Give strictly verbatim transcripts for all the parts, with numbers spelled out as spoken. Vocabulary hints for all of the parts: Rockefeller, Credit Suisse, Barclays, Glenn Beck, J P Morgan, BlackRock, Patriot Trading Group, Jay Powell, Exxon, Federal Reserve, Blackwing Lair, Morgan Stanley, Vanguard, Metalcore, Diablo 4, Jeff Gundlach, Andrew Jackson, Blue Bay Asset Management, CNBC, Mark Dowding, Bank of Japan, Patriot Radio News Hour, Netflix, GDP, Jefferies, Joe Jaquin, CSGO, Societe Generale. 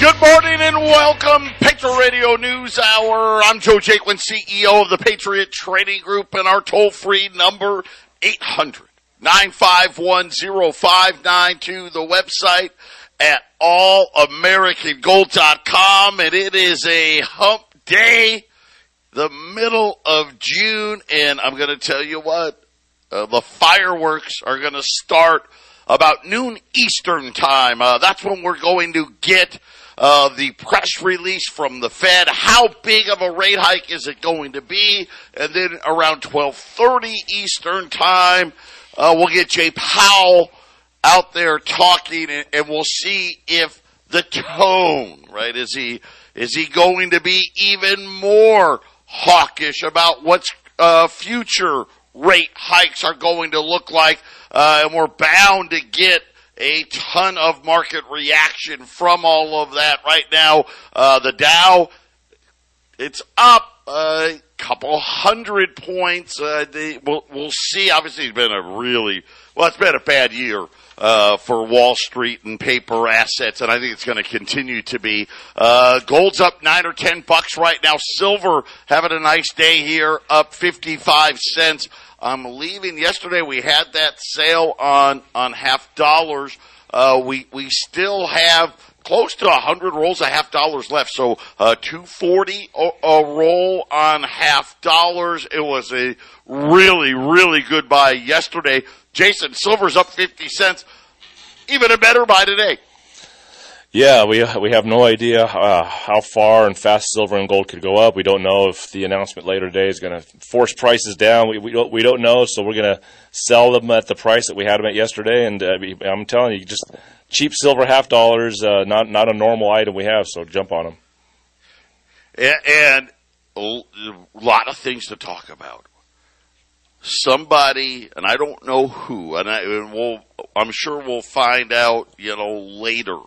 Good morning and welcome, Patriot Radio News Hour. I'm Joe Jaquin, C E O of the Patriot Trading Group, and our toll-free number, eight hundred, nine five one, oh five nine two, the website at all american gold dot com, and it is a hump day, the middle of June, and I'm going to tell you what, uh, the fireworks are going to start about noon Eastern time. Uh, that's when we're going to get Uh, the press release from the Fed. How big of a rate hike is it going to be? And then around twelve thirty Eastern time, uh, we'll get Jay Powell out there talking, and, and we'll see if the tone, right, is he is he going to be even more hawkish about what's uh, future rate hikes are going to look like, uh, and we're bound to get a ton of market reaction from all of that right now. Uh, the Dow, it's up a couple hundred points. Uh, they, we'll, we'll see. Obviously, it's been a really, well, it's been a bad year uh, for Wall Street and paper assets, and I think it's going to continue to be. Uh, gold's up nine or ten bucks right now. Silver having a nice day here, up fifty-five cents. I'm leaving. Yesterday we had that sale on, on half dollars. Uh, we, we still have close to one hundred rolls of half dollars left. So, uh, two forty a, a roll on half dollars. It was a really, really good buy yesterday. Jason, silver's up fifty cents. Even a better buy today. Yeah, we we have no idea uh, how far and fast silver and gold could go up. We don't know if the announcement later today is going to force prices down. We we don't, we don't know, so we're going to sell them at the price that we had them at yesterday. And uh, I'm telling you, just cheap silver half dollars, uh, not not a normal item we have. So jump on them. And, and a lot of things to talk about. Somebody, and I don't know who, and, I, and we'll I'm sure we'll find out, you know, later.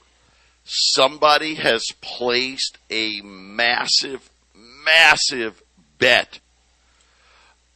Somebody has placed a massive, massive bet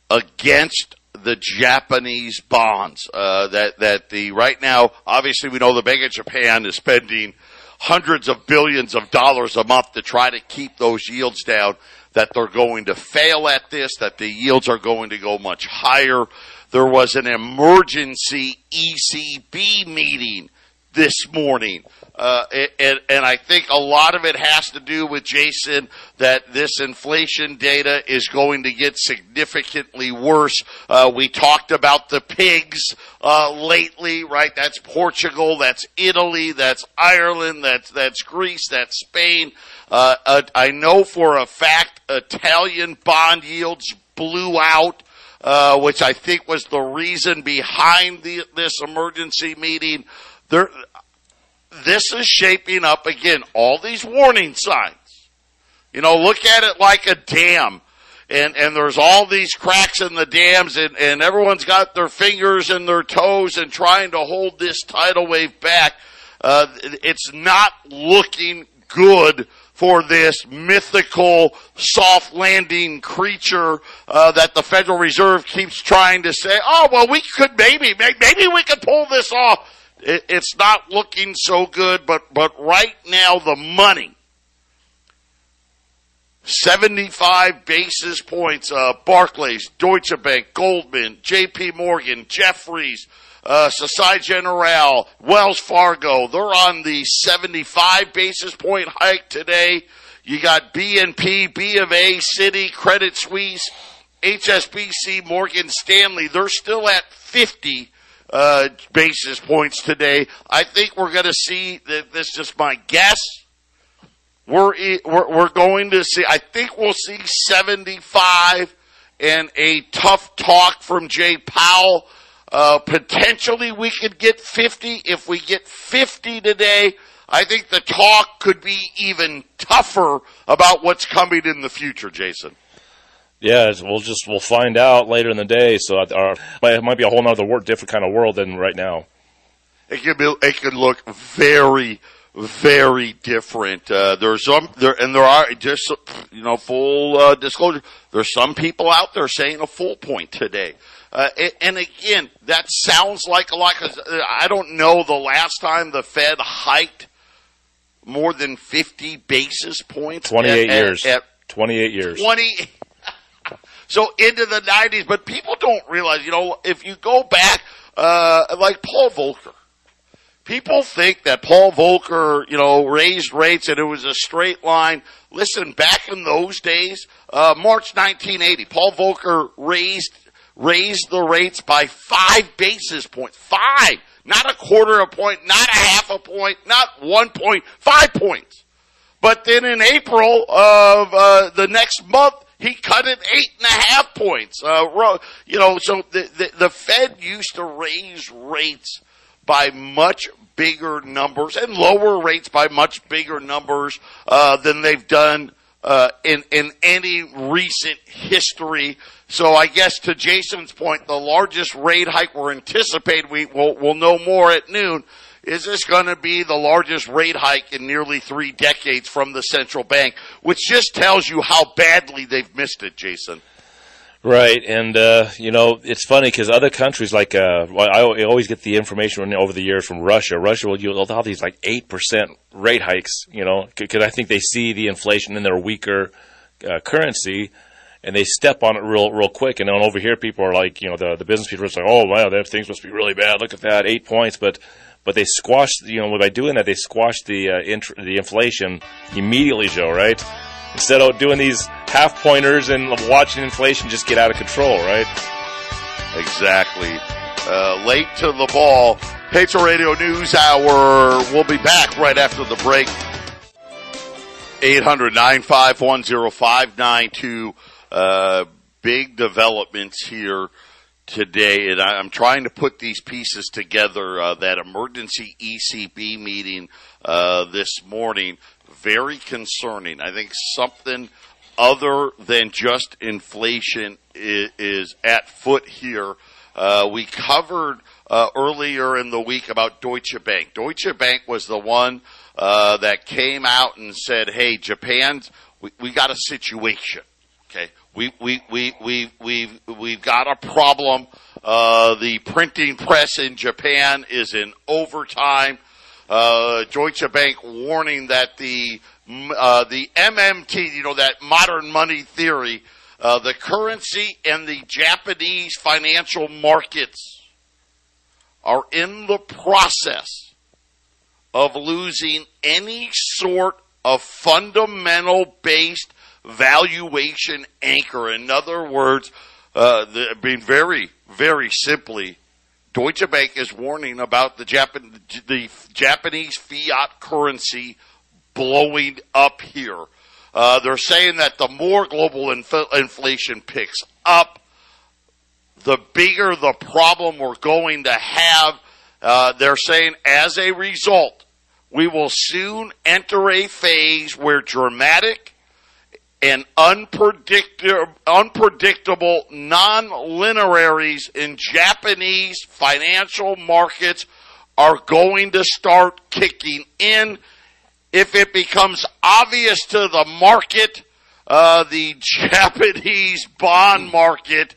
against the Japanese bonds. Uh, that that the right now, obviously, we know the Bank of Japan is spending hundreds of billions of dollars a month to try to keep those yields down. That they're going to fail at this. That the yields are going to go much higher. There was an emergency E C B meeting this morning. Uh, and, and I think a lot of it has to do with, Jason, that this inflation data is going to get significantly worse. Uh, we talked about the pigs uh, lately, right? That's Portugal, that's Italy, that's Ireland, that's that's Greece, that's Spain. Uh, uh, I know for a fact Italian bond yields blew out, uh, which I think was the reason behind the, this emergency meeting. There. This is shaping up, again, all these warning signs. You know, look at it like a dam. And, and there's all these cracks in the dams, and, and everyone's got their fingers and their toes and trying to hold this tidal wave back. Uh, it's not looking good for this mythical soft landing creature uh, that the Federal Reserve keeps trying to say, oh, well, we could maybe, maybe we could pull this off. It's not looking so good, but, but right now the money, seventy-five basis points, uh, Barclays, Deutsche Bank, Goldman, J P Morgan, Jefferies, uh, Societe Generale, Wells Fargo, they're on the seventy-five basis point hike today. You got B N P, B of A, Citi, Credit Suisse, H S B C, Morgan Stanley, they're still at fifty Uh, basis points today. I think we're going to see that. This is just my guess. We're, we're we're going to see. I think we'll see seventy-five and a tough talk from Jay Powell. Uh, potentially, we could get fifty. If we get fifty today, I think the talk could be even tougher about what's coming in the future, Jason. Yeah, we'll just we'll find out later in the day. So our, it might be a whole nother world, different kind of world than right now. It could be. It could look very, very different. Uh, there's some there, and there are just you know full uh, disclosure. There's some people out there saying a full point today. Uh, and again, that sounds like a lot. Cause I don't know the last time the Fed hiked more than fifty basis points. Twenty-eight at, years. At, at Twenty-eight years. Twenty. So into the nineties, but people don't realize. You know, if you go back, uh, like Paul Volcker, people think that Paul Volcker, you know, raised rates and it was a straight line. Listen, back in those days, uh, March nineteen eighty, Paul Volcker raised raised the rates by five basis points. Five. Not a quarter a point, not a half a point, not one point, five points. But then in April of uh, the next month, he cut it eight and a half points. Uh, you know, so the, the, the Fed used to raise rates by much bigger numbers and lower rates by much bigger numbers uh, than they've done uh, in, in any recent history. So I guess to Jason's point, the largest rate hike we're anticipating, we will we'll know more at noon. Is this going to be the largest rate hike in nearly three decades from the central bank, which just tells you how badly they've missed it, Jason. Right, and, uh, you know, it's funny because other countries like uh, – I always get the information over the years from Russia. Russia will use all these like eight percent rate hikes, you know, because I think they see the inflation in their weaker uh, currency – and they step on it real real quick. And then over here, people are like, you know, the, the business people are just like, oh, wow, that things must be really bad. Look at that, eight points. But but they squashed, you know, by doing that, they squashed the uh, int- the inflation immediately, Joe, right? Instead of doing these half-pointers and watching inflation just get out of control, right? Exactly. Uh, late to the ball. Patriot Radio News Hour. We'll be back right after the break. eight hundred nine five one oh five nine two. Uh, big developments here today, and I, I'm trying to put these pieces together. Uh, that emergency E C B meeting uh, this morning, very concerning. I think something other than just inflation is, is at foot here. Uh, we covered uh, earlier in the week about Deutsche Bank. Deutsche Bank was the one uh, that came out and said, hey, Japan's, we, we got a situation. Okay, we we we we we've we've got a problem. Uh, the printing press in Japan is in overtime. Uh, Deutsche Bank warning that the uh, the M M T, you know, that modern money theory, uh, the currency and the Japanese financial markets are in the process of losing any sort of fundamental based valuation anchor. In other words, uh, the, I mean, very, very simply, Deutsche Bank is warning about the Japan, the Japanese fiat currency blowing up here. Uh, they're saying that the more global inf- inflation picks up, the bigger the problem we're going to have. Uh, they're saying as a result, we will soon enter a phase where dramatic and unpredictable, unpredictable non-linearities in Japanese financial markets are going to start kicking in. If it becomes obvious to the market, uh, the Japanese bond market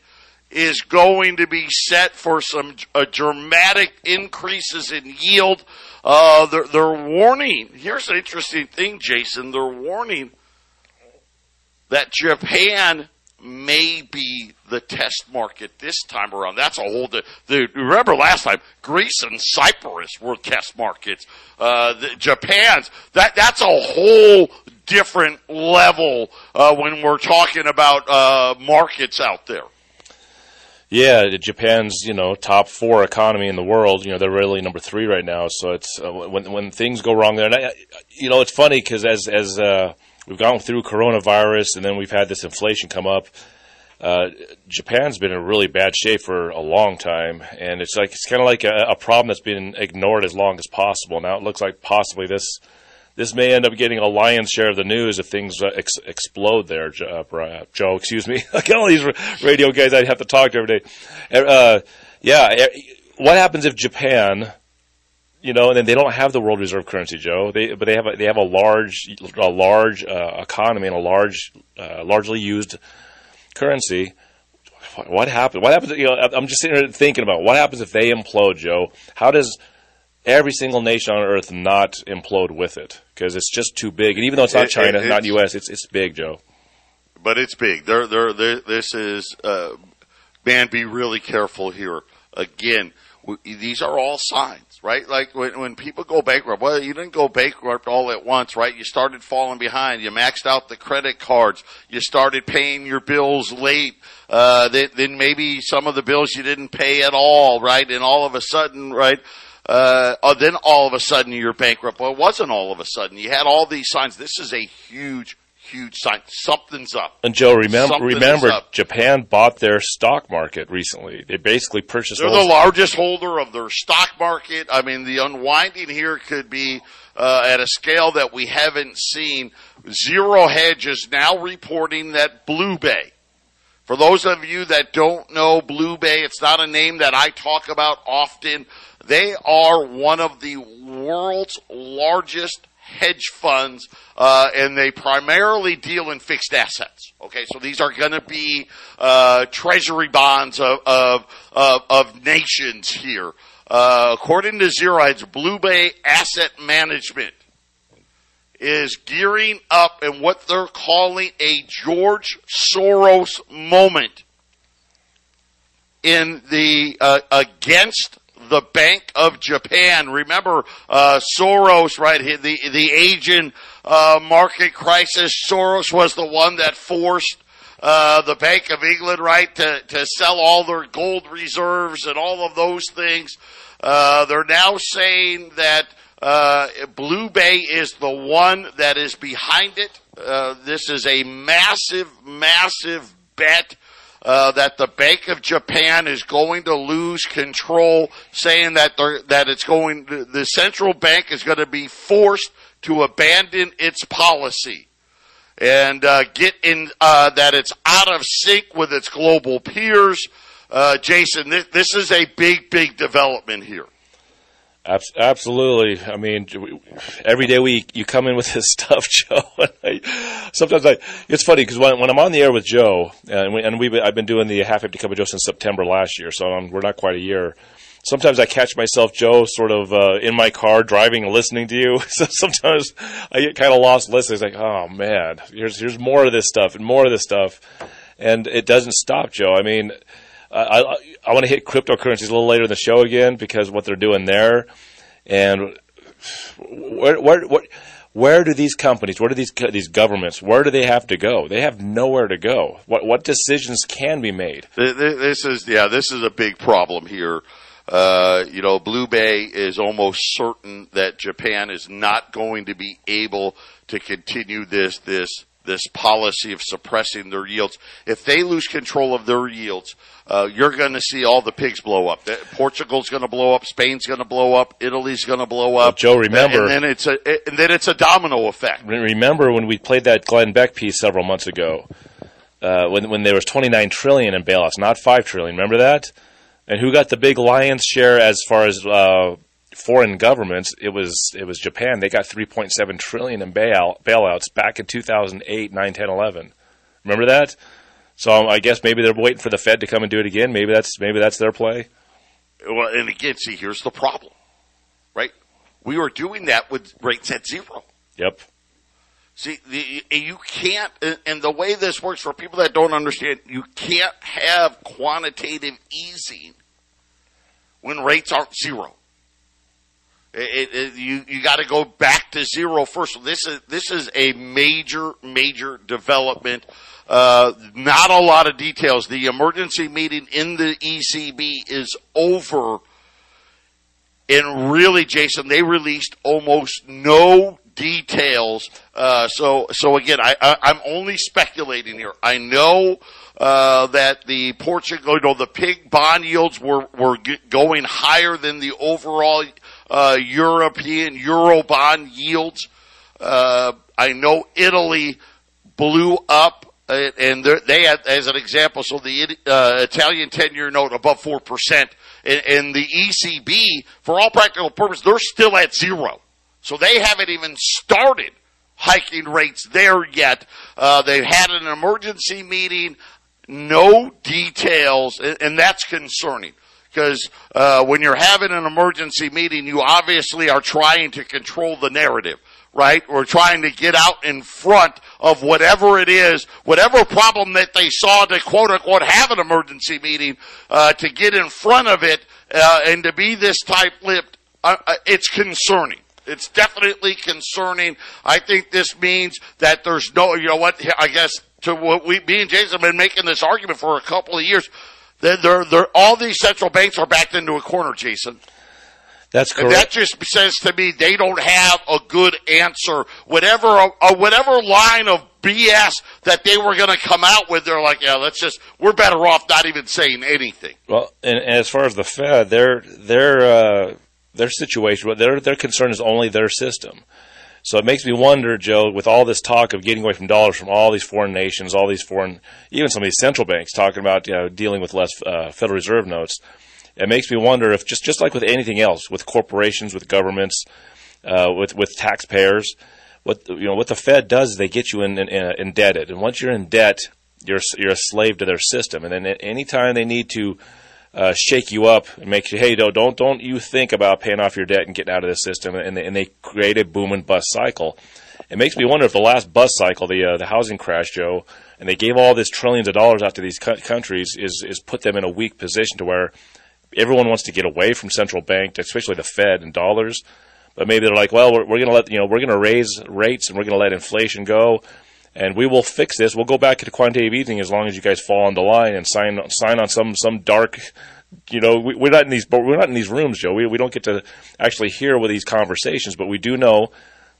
is going to be set for some uh, dramatic increases in yield. Uh, they're, they're warning. Here's an interesting thing, Jason. They're warning that Japan may be the test market this time around. That's a whole di- dude, remember last time, Greece and Cyprus were test markets. Uh, the, Japan's, that, that's a whole different level uh, when we're talking about uh, markets out there. Yeah, Japan's, you know, top four economy in the world. You know, they're really number three right now. So it's uh, when when things go wrong there. And I, you know, it's funny because as as uh, we've gone through coronavirus, and then we've had this inflation come up. Uh, Japan's been in really bad shape for a long time, and it's like it's kind of like a, a problem that's been ignored as long as possible. Now it looks like possibly this this may end up getting a lion's share of the news if things ex- explode there, Joe, uh, Joe. Excuse me, like all these radio guys I'd have to talk to every day. Uh, yeah, what happens if Japan? You know, and then they don't have the world reserve currency, Joe. They, but they have a, they have a large, a large uh, economy and a large, uh, largely used currency. What, what happens? What happens? You know, I'm just sitting here thinking about what happens if they implode, Joe. How does every single nation on earth not implode with it, because it's just too big. And even though it's not it, China, it's, not U S, it's it's big, Joe. But it's big. There, there, this is, uh, man, be really careful here. Again, we, these are all signs, right? Like when, when people go bankrupt, well, you didn't go bankrupt all at once, right? You started falling behind. You maxed out the credit cards. You started paying your bills late. Uh, then, then maybe some of the bills you didn't pay at all, right? And all of a sudden, right? Uh, oh, then all of a sudden you're bankrupt. Well, it wasn't all of a sudden. You had all these signs. This is a huge Huge sign. Something's up. And Joe, remember, remember Japan bought their stock market recently. They basically purchased. They're the largest holder of their stock market. I mean, the unwinding here could be uh, at a scale that we haven't seen. ZeroHedge is now reporting that Blue Bay. For those of you that don't know Blue Bay, it's not a name that I talk about often. They are one of the world's largest hedge funds, uh, and they primarily deal in fixed assets. Okay, so these are going to be uh, treasury bonds of of, of, of nations here. Uh, according to ZeroHedge, Blue Bay Asset Management is gearing up in what they're calling a George Soros moment in the uh, against the Bank of Japan. Remember, uh, Soros, right? The, the Asian, uh, market crisis. Soros was the one that forced, uh, the Bank of England, right, to, to sell all their gold reserves and all of those things. Uh, they're now saying that, uh, Blue Bay is the one that is behind it. Uh, this is a massive, massive bet. Uh, that the Bank of Japan is going to lose control, saying that they're, that it's going to, the central bank is going to be forced to abandon its policy and, uh, get in, uh, that it's out of sync with its global peers. Uh, Jason, this, this is a big, big development here. Absolutely. I mean, every day we you come in with this stuff, Joe. I, sometimes I, it's funny because when, when I'm on the air with Joe, and, we, and we've I've been doing the Half Empty Cup of Joe since September last year, so I'm, we're not quite a year. Sometimes I catch myself, Joe, sort of uh, in my car driving and listening to you. So sometimes I get kind of lost listening. It's like, oh man, here's here's more of this stuff and more of this stuff, and it doesn't stop, Joe. I mean. I, I, I want to hit cryptocurrencies a little later in the show again because what they're doing there, and where where where, where do these companies, where do these these governments, where do they have to go? They have nowhere to go. What what decisions can be made? This is yeah, this is a big problem here. Uh, you know, Blue Bay is almost certain that Japan is not going to be able to continue this this. this policy of suppressing their yields. If they lose control of their yields, uh, you're going to see all the pigs blow up. Portugal's going to blow up. Spain's going to blow up. Italy's going to blow up. Well, Joe, remember. And then it's a, and then it's a domino effect. Remember when we played that Glenn Beck piece several months ago, uh, when, when there was twenty-nine trillion dollars in bailouts, not five trillion dollars. Remember that? And who got the big lion's share as far as, uh, foreign governments? It was it was Japan. They got three point seven trillion dollars in bailout, bailouts back in two thousand eight, nine, ten, eleven. Remember that? So um, I guess maybe they're waiting for the Fed to come and do it again. Maybe that's maybe that's their play. Well, and again, see, here's the problem, right? We were doing that with rates at zero. Yep. See, the, you can't, and the way this works for people that don't understand, you can't have quantitative easing when rates aren't zero. It, it, you you got to go back to zero first. So this is this is a major major development. Uh, not a lot of details. The emergency meeting in the E C B is over, and really, Jason, they released almost no details. Uh, so so again, I, I I'm only speculating here. I know uh, that the Portugal, you know, the pig bond yields were were g- going higher than the overall. Uh, European Eurobond yields. Uh, I know Italy blew up, uh, and they had, as an example, so the uh, Italian ten-year note above four percent, and, and the E C B, for all practical purposes, they're still at zero. So they haven't even started hiking rates there yet. Uh, they've had an emergency meeting, no details, and, and that's concerning. because uh, when you're having an emergency meeting, you obviously are trying to control the narrative, right? Or trying to get out in front of whatever it is, whatever problem that they saw to, quote-unquote, have an emergency meeting, uh, to get in front of it uh, and to be this tight-lipped, uh, it's concerning. It's definitely concerning. I think this means that there's no, you know what, I guess to what we, me and Jason have been making this argument for a couple of years. They're, they're, they're, all these central banks are backed into a corner, Jason. That's correct. And that just says to me they don't have a good answer. Whatever, uh, whatever line of B S that they were going to come out with, they're like, yeah, let's just, we're better off not even saying anything. Well, and, and as far as the Fed, they're, they're, uh, their situation, their their concern is only their system. So it makes me wonder, Joe, with all this talk of getting away from dollars from all these foreign nations, all these foreign, even some of these central banks talking about, you know, dealing with less uh, Federal Reserve notes, it makes me wonder if, just, just like with anything else, with corporations, with governments, uh, with, with taxpayers, what, you know, what the Fed does is they get you in, in, in, indebted. And once you're in debt, you're, you're a slave to their system. And then at any time they need to Uh, shake you up and make you, hey, don't, don't don't you think about paying off your debt and getting out of this system, and they, and they create a boom and bust cycle. It makes me wonder if the last bust cycle, the uh, the housing crash, Joe, and they gave all this trillions of dollars out to these co- countries is is put them in a weak position to where everyone wants to get away from central bank, especially the Fed and dollars, but maybe they're like, well, we're, we're going to let, you know, we're going to raise rates and we're going to let inflation go. And we will fix this. We'll go back to quantitative easing as long as you guys fall on the line and sign sign on some some dark, you know, we, we're not in these we're not in these rooms, Joe. We we don't get to actually hear with these conversations, but we do know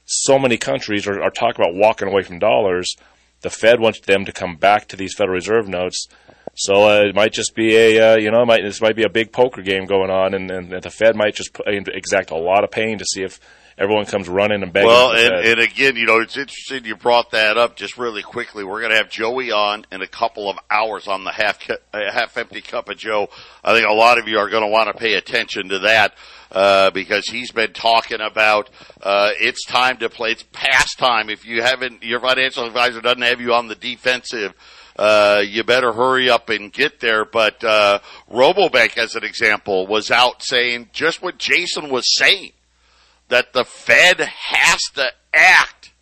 so many countries are, are talking about walking away from dollars. The Fed wants them to come back to these Federal Reserve notes. So uh, it might just be a uh, you know, it might, this might be a big poker game going on, and, and the Fed might just exact a lot of pain to see if everyone comes running and begging. Well, and, and again, you know, it's interesting you brought that up just really quickly. We're going to have Joey on in a couple of hours on the half half empty cup of Joe. I think a lot of you are going to want to pay attention to that uh, because he's been talking about uh, it's time to play. It's past time. If you haven't, your financial advisor doesn't have you on the defensive, Uh, you better hurry up and get there. But uh, Robobank, as an example, was out saying just what Jason was saying, that the Fed has to act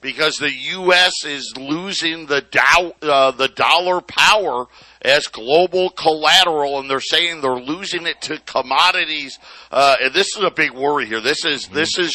because the U S is losing the dow, uh, the dollar power as global collateral, and they're saying they're losing it to commodities. Uh, and this is a big worry here. This is mm-hmm. this is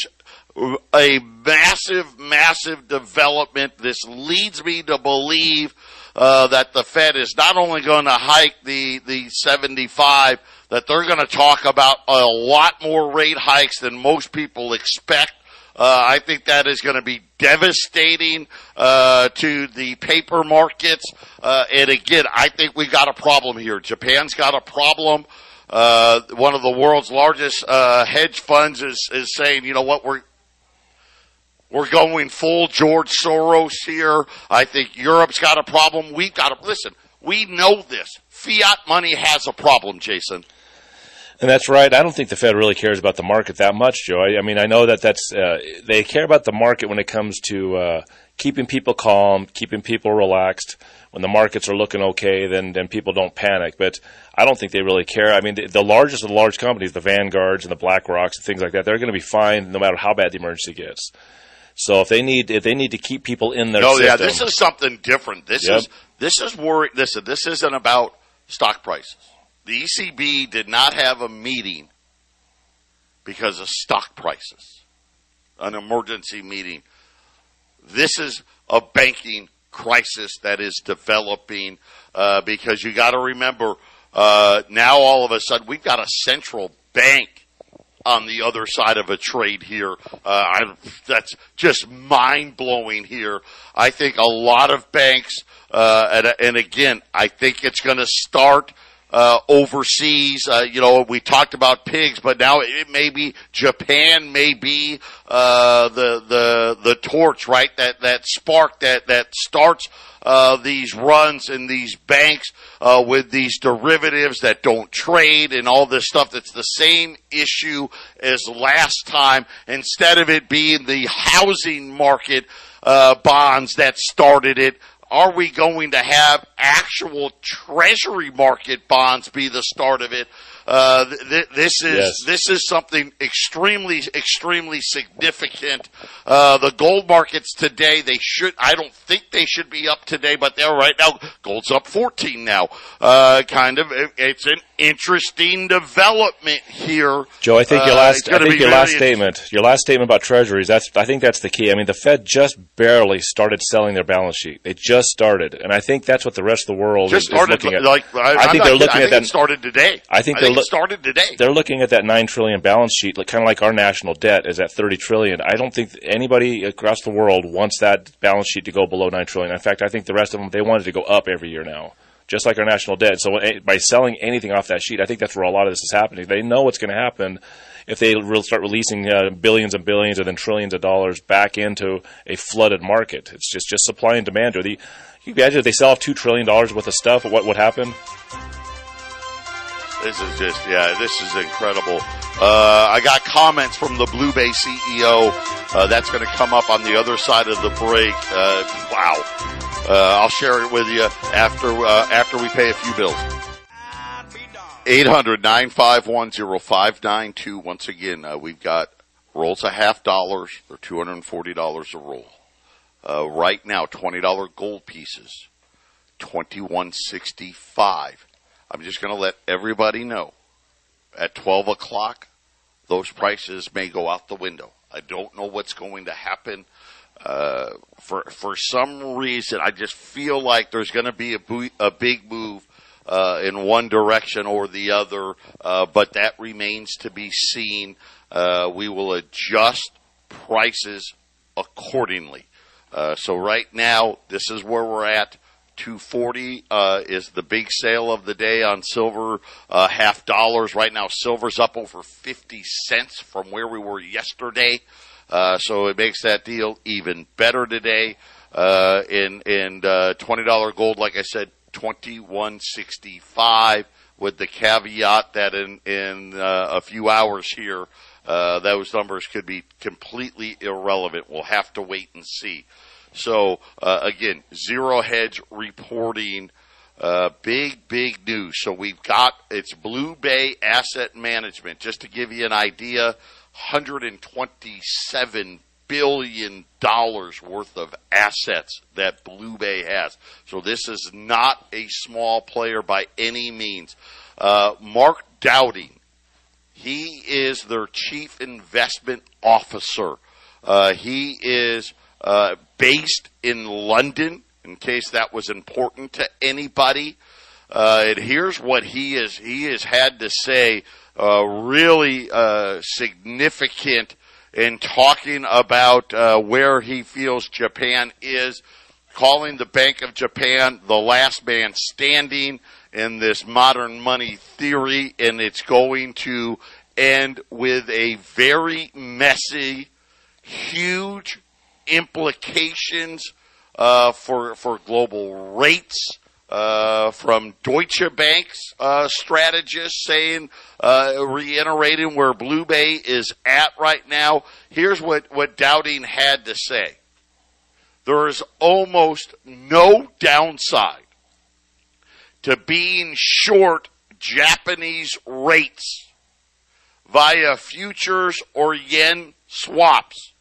a massive, massive development. This leads me to believe uh, that the Fed is not only going to hike the, the seventy-five, that they're going to talk about a lot more rate hikes than most people expect. Uh, I think that is going to be devastating uh, to the paper markets. Uh, and again, I think we got a problem here. Japan's got a problem. Uh, one of the world's largest uh, hedge funds is, is saying, you know what, we're We're going full George Soros here. I think Europe's got a problem. We've got to listen. We know this. Fiat money has a problem, Jason. And that's right. I don't think the Fed really cares about the market that much, Joe. I, I mean, I know that that's uh, they care about the market when it comes to uh, keeping people calm, keeping people relaxed. When the markets are looking okay, then then people don't panic. But I don't think they really care. I mean, the, the largest of the large companies, the Vanguards and the BlackRocks and things like that, they're going to be fine no matter how bad the emergency gets. So if they need if they need to keep people in their no, system. No, yeah, this is something different. This yep. is this is worry. Listen, this isn't about stock prices. The E C B did not have a meeting because of stock prices, an emergency meeting. This is a banking crisis that is developing uh, because you got to remember uh, now all of a sudden we've got a central bank on the other side of a trade here. Uh, I, that's just mind-blowing here. I think a lot of banks, uh, and, and again, I think it's going to start uh, overseas. Uh, you know, we talked about pigs, but now it may be Japan may be uh, the the the torch, right? That that spark that that starts uh, these runs in these banks uh, with these derivatives that don't trade and all this stuff. That's the same issue as last time. Instead of it being the housing market uh, bonds that started it, are we going to have actual treasury market bonds be the start of it? Uh, th- th- this is yes. this is something extremely, extremely significant. Uh, the gold markets today, they should, I don't think they should be up today, but they're right now. Gold's up fourteen now. Uh, kind of, it, it's an interesting development here. Joe, I think your last, uh, I think your last statement, your last statement about treasuries, that's, I think that's the key. I mean, the Fed just barely started selling their balance sheet. They just started, and I think that's what the rest of the world just is, started, is looking like, at. Like, I, I think not, they're looking I think at that. It started today. I think I they're. Think started today. They're looking at that nine trillion dollars balance sheet, like, kind of like our national debt is at thirty trillion dollars. I don't think anybody across the world wants that balance sheet to go below nine trillion dollars. In fact, I think the rest of them, they want it to go up every year now, just like our national debt. So by selling anything off that sheet, I think that's where a lot of this is happening. They know what's going to happen if they re- start releasing uh, billions and billions and then trillions of dollars back into a flooded market. It's just, just supply and demand. Or the, you can imagine if they sell off two trillion dollars worth of stuff, what would happen? This is just, yeah, this is incredible. Uh, I got comments from the Blue Bay C E O. Uh, that's going to come up on the other side of the break. Uh, wow. Uh, I'll share it with you after, uh, after we pay a few bills. eight hundred, nine five one, zero five nine two. Once again, uh, we've got rolls of half dollars. They're two hundred forty dollars a roll. Uh, right now, twenty dollars gold pieces, twenty-one sixty-five. I'm just going to let everybody know, at twelve o'clock, those prices may go out the window. I don't know what's going to happen. Uh, for for some reason, I just feel like there's going to be a, bu- a big move uh, in one direction or the other, uh, but that remains to be seen. Uh, we will adjust prices accordingly. Uh, so right now, this is where we're at. two forty uh, is the big sale of the day on silver, uh, half dollars. Right now, silver's up over fifty cents from where we were yesterday. Uh, so it makes that deal even better today. Uh, in, in, uh, twenty dollars gold, like I said, twenty-one sixty-five, with the caveat that in, in, uh, a few hours here, uh, those numbers could be completely irrelevant. We'll have to wait and see. So, uh, again, ZeroHedge reporting, uh, big, big news. So we've got, it's Blue Bay Asset Management. Just to give you an idea, one hundred twenty-seven billion dollars worth of assets that Blue Bay has. So this is not a small player by any means. Uh, Mark Dowding, he is their chief investment officer. Uh, he is, Uh, based in London, in case that was important to anybody. Uh, and here's what he is, he has had to say, uh, really, uh, significant in talking about, uh, where he feels Japan is, calling the Bank of Japan the last man standing in this modern money theory, and it's going to end with a very messy, huge implications uh, for for global rates, uh, from Deutsche Bank's uh, strategists saying, uh, reiterating where Blue Bay is at right now. Here's what, what Dowding had to say. There is almost no downside to being short Japanese rates via futures or yen swaps.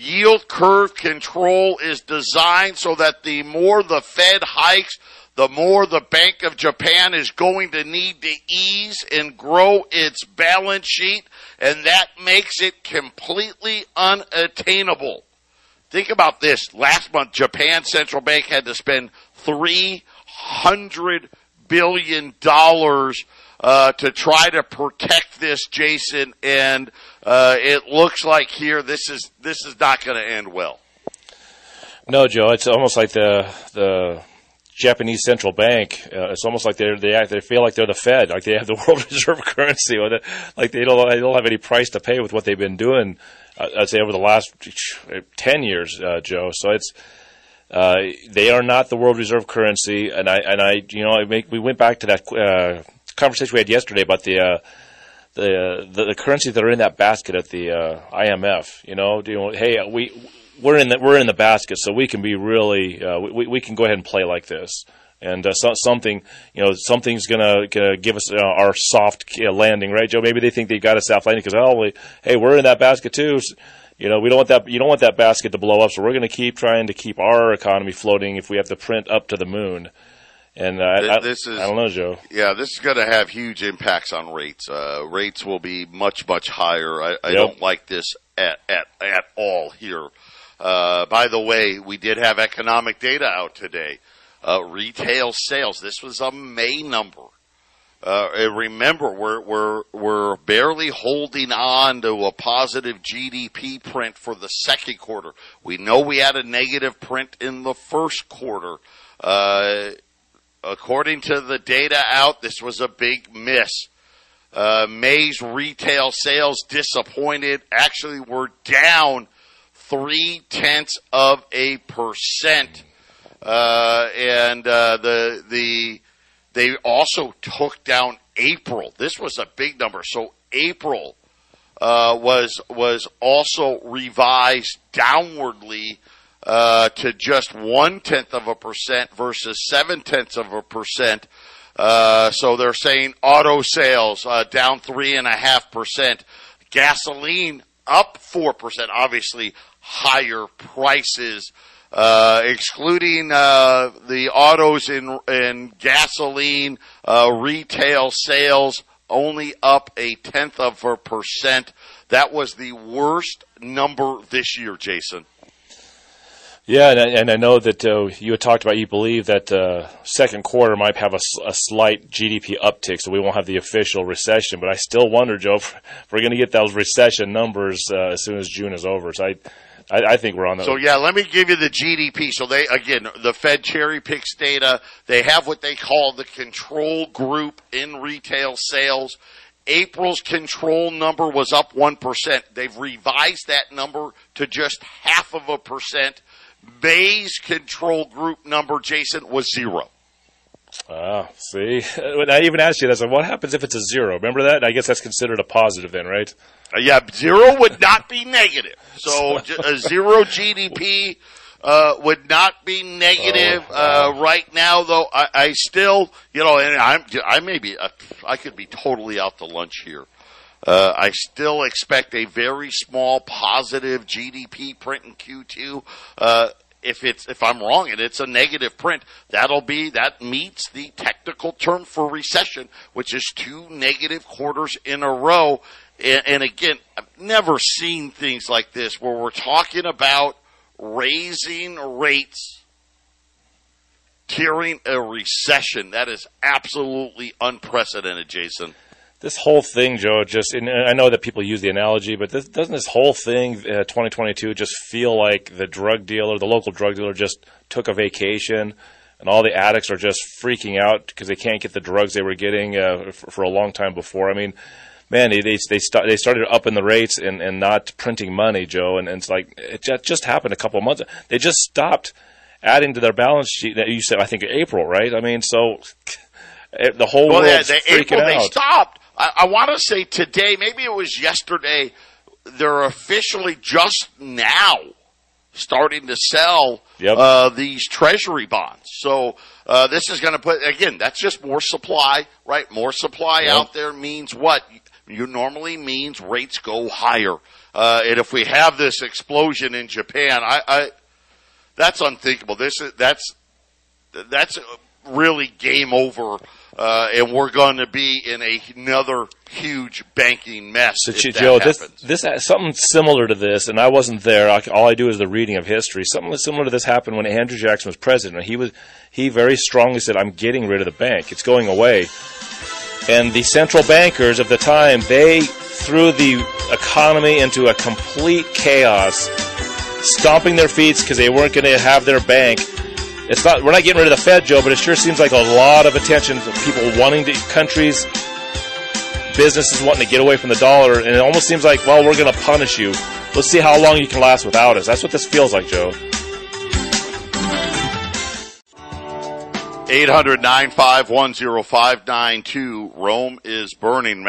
Yield curve control is designed so that the more the Fed hikes, the more the Bank of Japan is going to need to ease and grow its balance sheet, and that makes it completely unattainable. Think about this. Last month, Japan's central bank had to spend three hundred billion dollars uh, to try to protect this, Jason, and Uh, it looks like here this is this is not going to end well. No, Joe, it's almost like the the Japanese central bank. Uh, it's almost like they they act, they feel like they're the Fed, like they have the world reserve currency, or the, like they don't they don't have any price to pay with what they've been doing. Uh, I'd say over the last ten years, uh, Joe. So it's. Uh, they are not the world reserve currency, and I and I you know I make, we went back to that uh, conversation we had yesterday about the. Uh, The, the the currencies that are in that basket at the uh, I M F, you know, do you know, hey, we we're in the we're in the basket, so we can be really uh, we we can go ahead and play like this. And uh, so, something, you know, something's going to give us uh, our soft uh, landing, right, Joe? Maybe they think they've got a soft landing because, oh, we, hey, we're in that basket too. So, you know, we don't want that. You don't want that basket to blow up, so we're going to keep trying to keep our economy floating if we have to print up to the moon. And uh, this I, I, is, I don't know, Joe. Yeah, this is going to have huge impacts on rates. Uh, rates will be much, much higher. I, I yep. don't like this at at at all here. Uh, by the way, we did have economic data out today. Uh, retail sales. This was a May number. Uh, remember, we're we're we're barely holding on to a positive G D P print for the second quarter. We know we had a negative print in the first quarter. Uh, according to the data out, this was a big miss. Uh, May's retail sales disappointed. Actually, we're down three tenths of a percent. Uh, and, uh, the, the, they also took down April. This was a big number. So April, uh, was, was also revised downwardly, uh, to just one tenth of a percent versus seven tenths of a percent. Uh, so they're saying auto sales, uh, down three and a half percent, gasoline up four percent, obviously higher prices. Uh, excluding, uh, the autos in, in gasoline, uh, retail sales only up a tenth of a percent. That was the worst number this year, Jason. Yeah, and I, and I know that uh, you had talked about, you believe that uh, second quarter might have a, a slight G D P uptick, so we won't have the official recession. But I still wonder, Joe, if we're going to get those recession numbers uh, as soon as June is over. So I, I, I think we're on that. So, yeah, let me give you the G D P. So, they again, the Fed cherry picks data. They have what they call the control group in retail sales. April's control number was up one percent. They've revised that number to just half of a percent. Bay's control group number, Jason, was zero. Ah, see? When I even asked you that, what happens if it's a zero? Remember that? I guess that's considered a positive then, right? Uh, yeah, zero would not be negative. So a zero G D P uh, would not be negative. Oh, uh, wow. Right now, though, I, I still, you know, and I'm, I may be, I could be totally out to lunch here. Uh, I still expect a very small positive G D P print in Q two. Uh, if it's, if I'm wrong and it's a negative print, that'll be, that meets the technical term for recession, which is two negative quarters in a row. And, and again, I've never seen things like this where we're talking about raising rates during a recession. That is absolutely unprecedented, Jason. This whole thing, Joe, just, and I know that people use the analogy, but this, doesn't this whole thing, uh, twenty twenty-two, just feel like the drug dealer, the local drug dealer just took a vacation and all the addicts are just freaking out because they can't get the drugs they were getting uh, for, for a long time before? I mean, man, they they, they, start, they started upping the rates and, and not printing money, Joe, and, and it's like it just happened a couple of months. They just stopped adding to their balance sheet. You said, I think, April, right? I mean, so the whole well, world's yeah, freaking April, out. They stopped. I want to say today, maybe it was yesterday, they're officially just now starting to sell yep. uh, these treasury bonds. So uh, this is going to put, again, that's just more supply, right? More supply yep. out there means what? You normally means rates go higher. Uh, and if we have this explosion in Japan, I, I that's unthinkable. This is that's that's really game over. Uh, and we're going to be in a, another huge banking mess. So, if Joe, that happens. This, this something similar to this, and I wasn't there. I, all I do is the reading of history. Something similar to this happened when Andrew Jackson was president. He was he very strongly said, "I'm getting rid of the bank. It's going away." And the central bankers of the time, they threw the economy into a complete chaos, stomping their feet because they weren't going to have their bank. It's not. We're not getting rid of the Fed, Joe, but it sure seems like a lot of attention to people wanting to countries, businesses wanting to get away from the dollar, and it almost seems like, well, we're going to punish you. Let's see how long you can last without us. That's what this feels like, Joe. eight hundred, nine five one, zero five nine two. Rome is burning.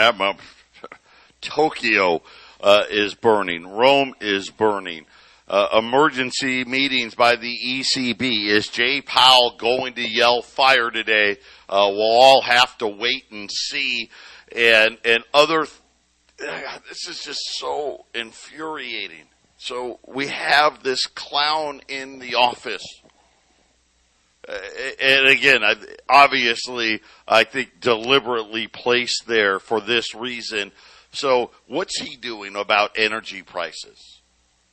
Tokyo uh, is burning. Rome is burning. uh, emergency meetings by the E C B. Is Jay Powell going to yell fire today? Uh, we'll all have to wait and see. And and other, th- this is just so infuriating. So we have this clown in the office. Uh, and again, I, obviously, I think deliberately placed there for this reason. So what's he doing about energy prices?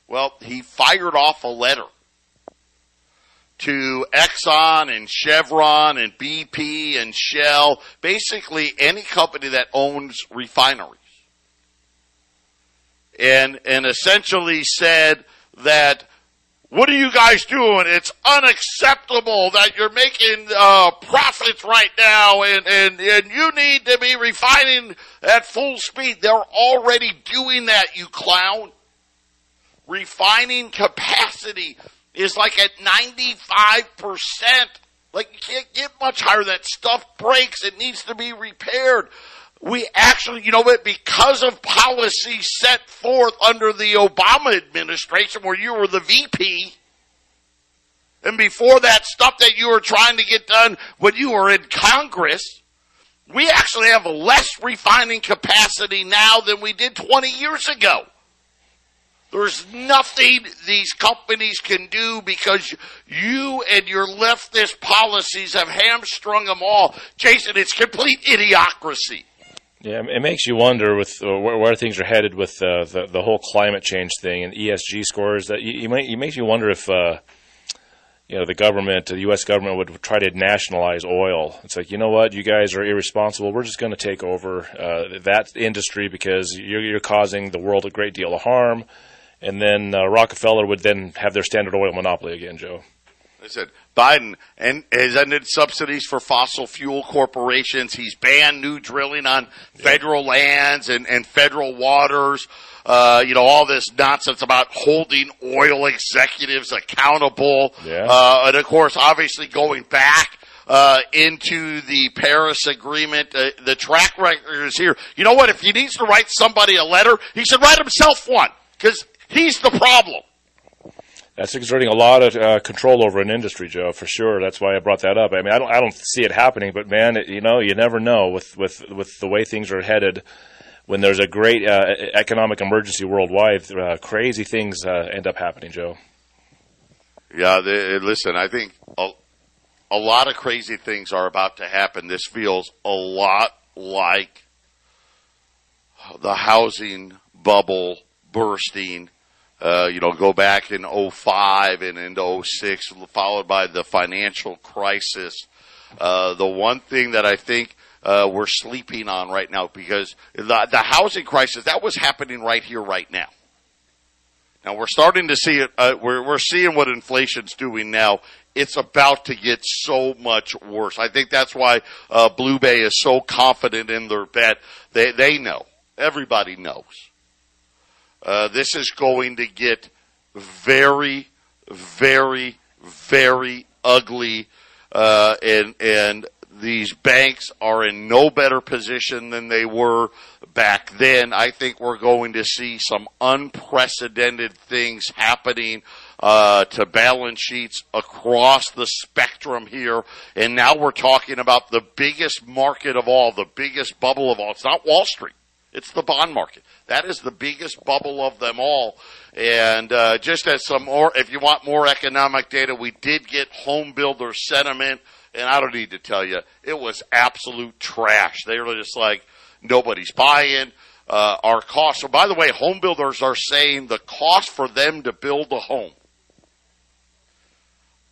Well, he fired off a letter to Exxon and Chevron and B P and Shell, basically any company that owns refineries. And and essentially said that, what are you guys doing? It's unacceptable that you're making uh, profits right now, and, and, and you need to be refining at full speed. They're already doing that, you clown. Refining capacity is like at ninety-five percent. Like, you can't get much higher. That stuff breaks. It needs to be repaired. We actually, you know what, because of policy set forth under the Obama administration where you were the V P, and before that stuff that you were trying to get done when you were in Congress, we actually have less refining capacity now than we did twenty years ago. There's nothing these companies can do because you and your leftist policies have hamstrung them all. Jason, it's complete idiocracy. Yeah, it makes you wonder with uh, where, where things are headed with uh, the the whole climate change thing and E S G scores. That you, you might, it makes you wonder if uh, you know the government, the U S government, would try to nationalize oil. It's like, you know what, you guys are irresponsible. We're just going to take over uh, that industry because you're, you're causing the world a great deal of harm. And then uh, Rockefeller would then have their Standard Oil monopoly again, Joe. They said Biden and has ended subsidies for fossil fuel corporations. He's banned new drilling on federal yeah. lands and, and federal waters. Uh, you know, all this nonsense about holding oil executives accountable. Yeah. Uh, and, of course, obviously going back uh, into the Paris Agreement. Uh, the track record is here. You know what? If he needs to write somebody a letter, he should write himself one because he's the problem. That's exerting a lot of uh, control over an industry, Joe, for sure. That's why I brought that up. I mean, I don't, I don't see it happening, but man, it, you know, you never know with, with, with the way things are headed. When there's a great uh, economic emergency worldwide, uh, crazy things uh, end up happening, Joe. Yeah, they, listen, I think a, a lot of crazy things are about to happen. This feels a lot like the housing bubble bursting. Uh, you know, go back in oh five and into oh six, followed by the financial crisis. Uh, the one thing that I think uh, we're sleeping on right now, because the, the housing crisis, that was happening right here, right now. Now, we're starting to see it. Uh, we're, we're seeing what inflation's doing now. It's about to get so much worse. I think that's why uh, Blue Bay is so confident in their bet. They, they know. Everybody knows. Uh, this is going to get very, very, very ugly, uh, and and these banks are in no better position than they were back then. I think we're going to see some unprecedented things happening uh, to balance sheets across the spectrum here, and now we're talking about the biggest market of all, the biggest bubble of all. It's not Wall Street. It's the bond market. That is the biggest bubble of them all. And uh, just as some more, if you want more economic data, we did get home builder sentiment. And I don't need to tell you, it was absolute trash. They were just like, nobody's buying. Uh, our costs. So, by the way, home builders are saying the cost for them to build a home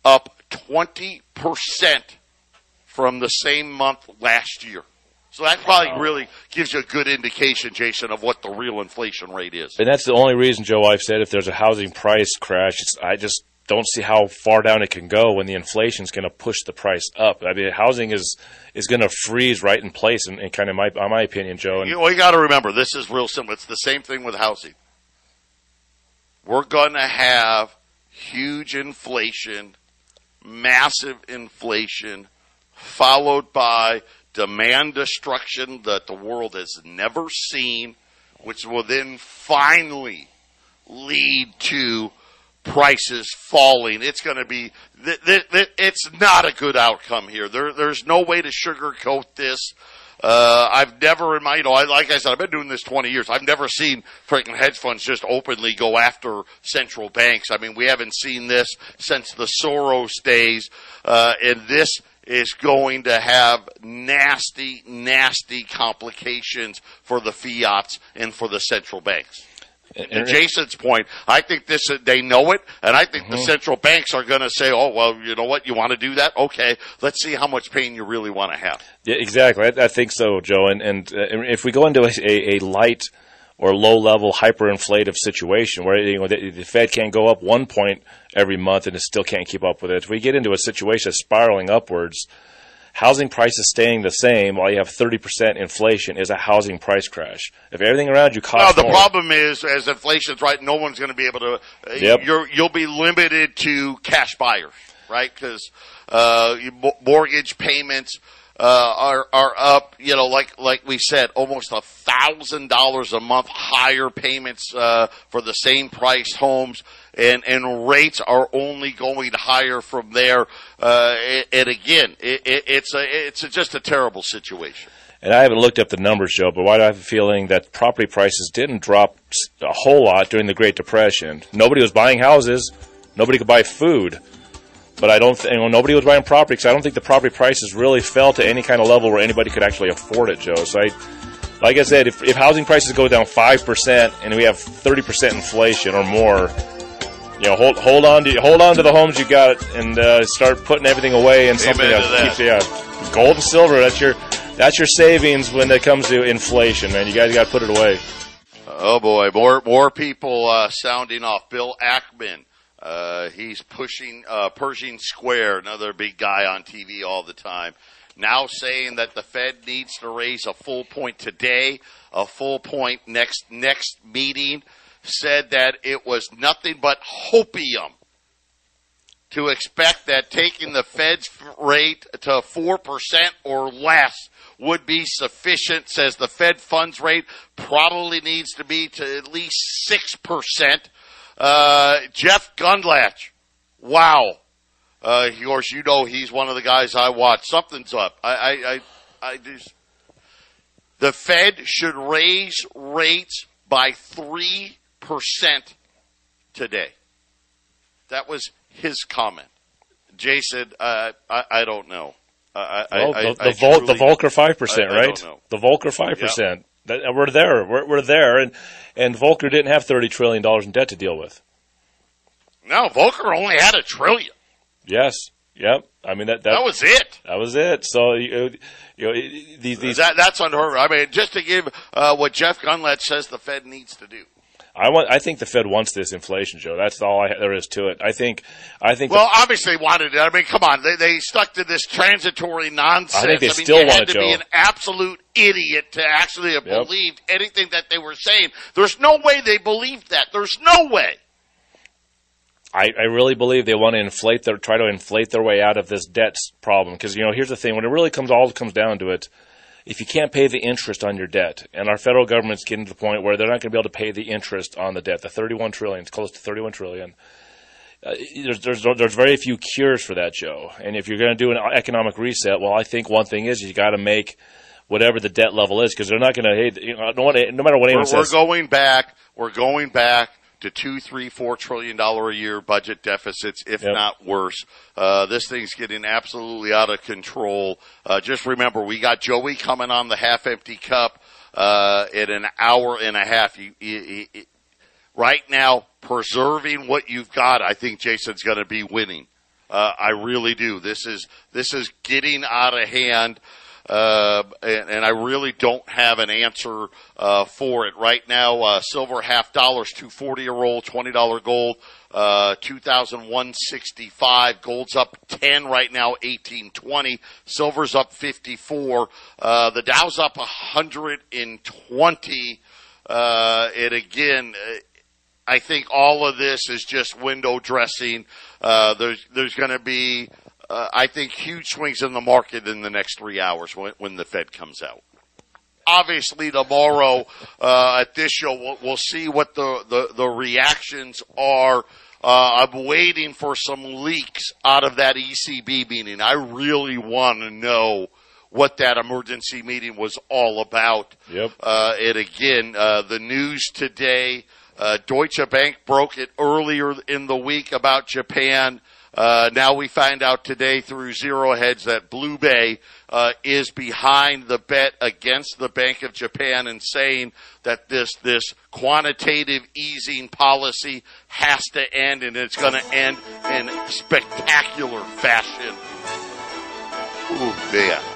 up twenty percent from the same month last year. So that probably wow. really gives you a good indication, Jason, of what the real inflation rate is. And that's the only reason, Joe, I've said if there's a housing price crash, it's, I just don't see how far down it can go when the inflation's going to push the price up. I mean, housing is is going to freeze right in place, in, in kind of my in my opinion, Joe. And you know, you got to remember, this is real simple. It's the same thing with housing. We're going to have huge inflation, massive inflation, followed by demand destruction that the world has never seen, which will then finally lead to prices falling. It's going to be th- th- th- it's not a good outcome here. There, there's no way to sugarcoat this. Uh, I've never in my, you know, I, like I said, I've been doing this twenty years. I've never seen freaking hedge funds just openly go after central banks. I mean, we haven't seen this since the Soros days, uh, and this is going to have nasty, nasty complications for the fiats and for the central banks. And to Jason's point, I think this they know it, and I think mm-hmm. the central banks are going to say, oh, well, you know what, you want to do that? Okay, let's see how much pain you really want to have. Yeah, exactly. I, I think so, Joe. And, and uh, if we go into a, a light or low-level hyperinflative situation where you know, the, the Fed can't go up one point every month and it still can't keep up with it, if we get into a situation spiraling upwards, housing prices staying the same while you have thirty percent inflation is a housing price crash. If everything around you costs well, the more. Problem is, as inflation's right, no one's going to be able to uh, – yep. you're, you'll be limited to cash buyers, right, because uh, mortgage payments uh, are are up, you know, like, like we said, almost one thousand dollars a month higher payments uh, for the same priced homes. And, and rates are only going higher from there. Uh, and again, it, it, it's a, it's a, just a terrible situation. And I haven't looked up the numbers, Joe, but why do I have a feeling that property prices didn't drop a whole lot during the Great Depression? Nobody was buying houses. Nobody could buy food. But I don't think, you know, nobody was buying property because I don't think the property prices really fell to any kind of level where anybody could actually afford it, Joe. So I, like I said, if, if housing prices go down five percent and we have thirty percent inflation or more, you know, hold hold on to hold on to the homes you got, and uh, start putting everything away in something else. Keeps, yeah, gold and silver. That's your that's your savings when it comes to inflation, man. You guys got to put it away. Oh boy, more more people uh, sounding off. Bill Ackman, uh, he's pushing uh, Pershing Square, another big guy on T V all the time. Now saying that the Fed needs to raise a full point today, a full point next next meeting. Said that it was nothing but hopium to expect that taking the Fed's rate to four percent or less would be sufficient, says the Fed funds rate probably needs to be to at least six percent. Uh, Jeff Gundlach, wow. Uh, of course, you know he's one of the guys I watch. Something's up. I, I, I, I just, the Fed should raise rates by three percent. Percent today. That was his comment. Jason, uh, I, I don't know. Uh, I, well, I, the, I, the, I Vol- the Volcker five percent, right? The Volcker five percent. Yep. We're there. We're, we're there, and and Volcker didn't have thirty trillion dollars in debt to deal with. No, Volcker only had a trillion. Yes. Yep. I mean that. That, that was it. That was it. So you know these. these that, that's unheard of. I mean, just to give uh, what Jeff Gundlach says, the Fed needs to do. I want. I think the Fed wants this inflation, Joe. That's all I, there is to it. I think. I think. Well, the, obviously, wanted it. I mean, come on. They they stuck to this transitory nonsense. I think they I mean, still want it, Joe. They had to be an absolute idiot to actually have yep. believed anything that they were saying. There's no way they believed that. There's no way. I, I really believe they want to inflate their try to inflate their way out of this debt problem. Because you know, here's the thing: when it really comes all comes down to it. If you can't pay the interest on your debt, and our federal government's getting to the point where they're not going to be able to pay the interest on the debt, the thirty-one trillion dollars, it's close to thirty-one trillion dollars, uh, there's, there's there's very few cures for that, Joe. And if you're going to do an economic reset, well, I think one thing is you got to make whatever the debt level is, because they're not going to, hey, you know, no matter what anyone we're, says. We're going back, we're going back. to two, three, four trillion dollar a year budget deficits, if yep. not worse. Uh, this thing's getting absolutely out of control. Uh, just remember, we got Joey coming on the half-empty cup uh, in an hour and a half. You, you, you, right now, preserving what you've got, I think Jason's going to be winning. Uh, I really do. This is this is getting out of hand. Uh, and, and I really don't have an answer, uh, for it right now. Uh, silver half dollars, two forty a roll, twenty dollar gold, uh, two thousand one sixty-five. Gold's up ten right now, eighteen twenty. Silver's up fifty-four. Uh, the Dow's up one hundred twenty. Uh, and again, I think all of this is just window dressing. Uh, there's, there's gonna be, Uh, I think huge swings in the market in the next three hours when, when the Fed comes out. Obviously, tomorrow uh, at this show, we'll, we'll see what the, the, the reactions are Uh, I'm waiting for some leaks out of that E C B meeting. I really want to know what that emergency meeting was all about. Yep. Uh, and again, uh, the news today, uh, Deutsche Bank broke it earlier in the week about Japan. Uh, now we find out today through ZeroHedge that Blue Bay uh, is behind the bet against the Bank of Japan and saying that this this quantitative easing policy has to end, and it's going to end in spectacular fashion. Ooh, man.